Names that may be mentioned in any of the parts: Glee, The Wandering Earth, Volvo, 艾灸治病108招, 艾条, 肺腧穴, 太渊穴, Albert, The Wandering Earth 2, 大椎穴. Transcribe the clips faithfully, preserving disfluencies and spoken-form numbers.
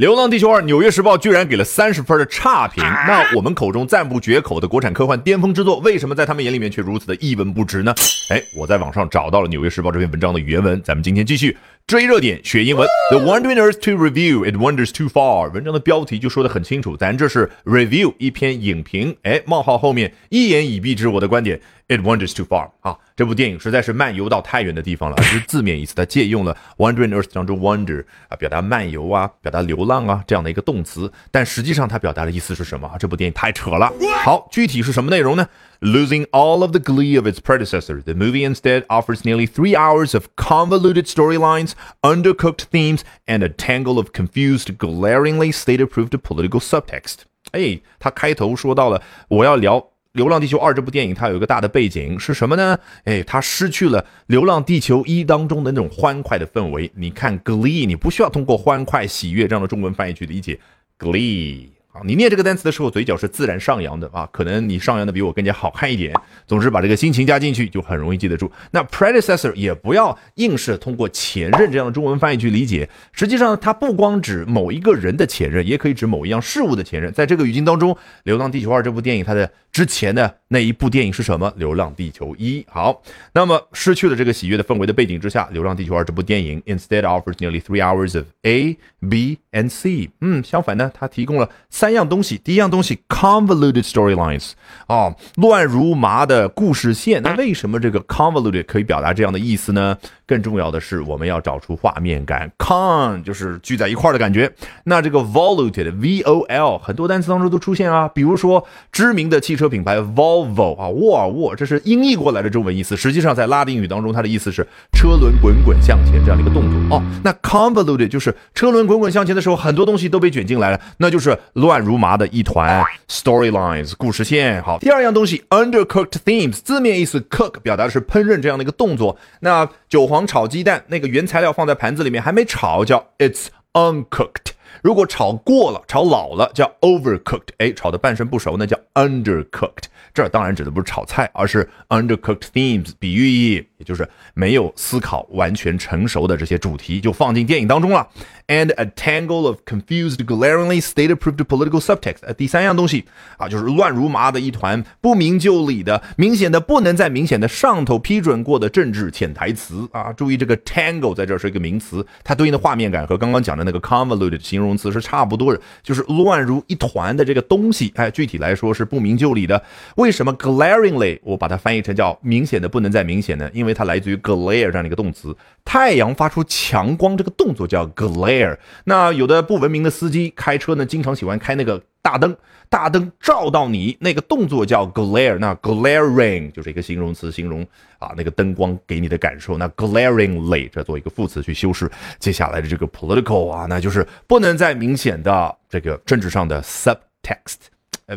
流浪地球二纽约时报居然给了三十分的差评，那我们口中赞不绝口的国产科幻巅峰之作，为什么在他们眼里面却如此的一文不值呢？哎，我在网上找到了纽约时报这篇文章的原文，咱们今天继续追热点学英文。 The Wandering Earth two review, it wanders too far。 文章的标题就说得很清楚，咱这是 review 一篇影评，哎，冒号后面一言以蔽之我的观点， it wanders too far 啊，这部电影实在是漫游到太远的地方了。就是字面意思，它借用了 Wandering Earth 当中 wander 啊，表达漫游啊，表达流浪浪啊这样的一个动词，但实际上它表达的意思是什么？这部电影太扯了。好，具体是什么内容呢？ Losing all of the glee of its predecessor, the movie instead offers nearly three hours of convoluted storylines, undercooked themes, and a tangle of confused, glaringly state-approved political subtext. 哎，他开头说到了，我要聊流浪地球二这部电影它有一个大的背景是什么呢？哎，它失去了流浪地球一当中的那种欢快的氛围。你看 Glee 你不需要通过欢快喜悦这样的中文翻译去理解 Glee 啊，你念这个单词的时候嘴角是自然上扬的啊，可能你上扬的比我更加好看一点，总之把这个心情加进去就很容易记得住。那 predecessor 也不要硬是通过前任这样的中文翻译去理解，实际上它不光指某一个人的前任，也可以指某一样事物的前任。在这个语境当中，流浪地球二这部电影它的之前的那一部电影是什么？流浪地球一。好，那么失去了这个喜悦的氛围的背景之下，流浪地球二这部电影 instead offers nearly three hours of A, B, and C。 嗯，相反呢，它提供了三样东西。第一样东西 convoluted storylines， 哦，乱如麻的故事线。那为什么这个 convoluted 可以表达这样的意思呢？更重要的是我们要找出画面感， con 就是聚在一块的感觉。那这个 voluted V O L 很多单词当中都出现啊，比如说知名的汽车车品牌 Volvo 啊，沃尔沃，这是音译过来的中文意思。实际上在拉丁语当中，它的意思是车轮滚滚向前这样的一个动作哦。那 convoluted 就是车轮滚滚向前的时候，很多东西都被卷进来了，那就是乱如麻的一团 storylines 故事线。好，第二样东西 undercooked themes， 字面意思 cook 表达的是烹饪这样的一个动作。那韭黄炒鸡蛋，那个原材料放在盘子里面还没炒，叫 it's uncooked。如果炒过了炒老了叫 overcooked， 诶，炒的半生不熟呢叫 undercooked。 这当然指的不是炒菜，而是 undercooked themes 比喻意，也就是没有思考完全成熟的这些主题就放进电影当中了。 And a tangle of confused glaringly state-approved political subtext， 第三样东西啊，就是乱如麻的一团不明就里的明显的不能再明显的上头批准过的政治潜台词啊。注意这个 tangle 在这是一个名词，它对应的画面感和刚刚讲的那个 convoluted 形容形容词是差不多的，就是乱如一团的这个东西。哎，具体来说是不明就里的。为什么 glaringly 我把它翻译成叫明显的不能再明显呢？因为它来自于 glare 这样的一个动词，太阳发出强光这个动作叫 glare。 那有的不文明的司机开车呢，经常喜欢开那个大灯，大灯照到你那个动作叫 glare。 那 glaring 就是一个形容词，形容啊那个灯光给你的感受。那 glaringly 这做一个副词去修饰接下来的这个 political 啊，那就是不能再明显的这个政治上的 subtext。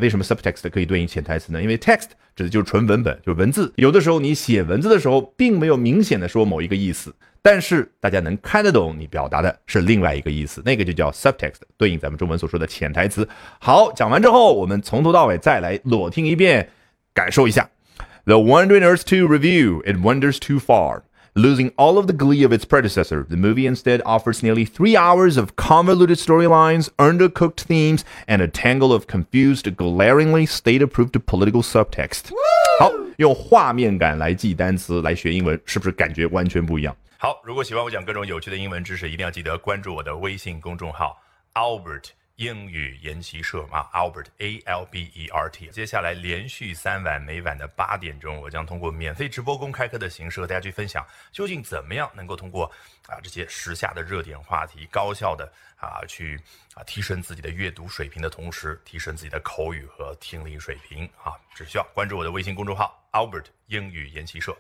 为什么 subtext 可以对应潜台词呢？因为 text 指的就是纯文本，就是文字。有的时候你写文字的时候并没有明显的说某一个意思，但是大家能看得懂你表达的是另外一个意思，那个就叫 subtext， 对应咱们中文所说的潜台词。好，讲完之后我们从头到尾再来裸听一遍，感受一下。 The Wandering Earth two review, it wanders too far. Losing all of the glee of its predecessor, the movie instead offers nearly three hours of convoluted storylines, undercooked themes, and a tangle of confused, glaringly state-approved political subtext. 好，用画面感来记单词来学英文，是不是感觉完全不一样？好，如果喜欢我讲各种有趣的英文知识，一定要记得关注我的微信公众号 Albert 英语研习社啊 ，Albert A L B E R T。接下来连续三晚，每晚的八点钟，我将通过免费直播公开课的形式和大家去分享，究竟怎么样能够通过啊这些时下的热点话题，高效的啊去啊提升自己的阅读水平的同时，提升自己的口语和听力水平啊。只需要关注我的微信公众号 Albert 英语研习社。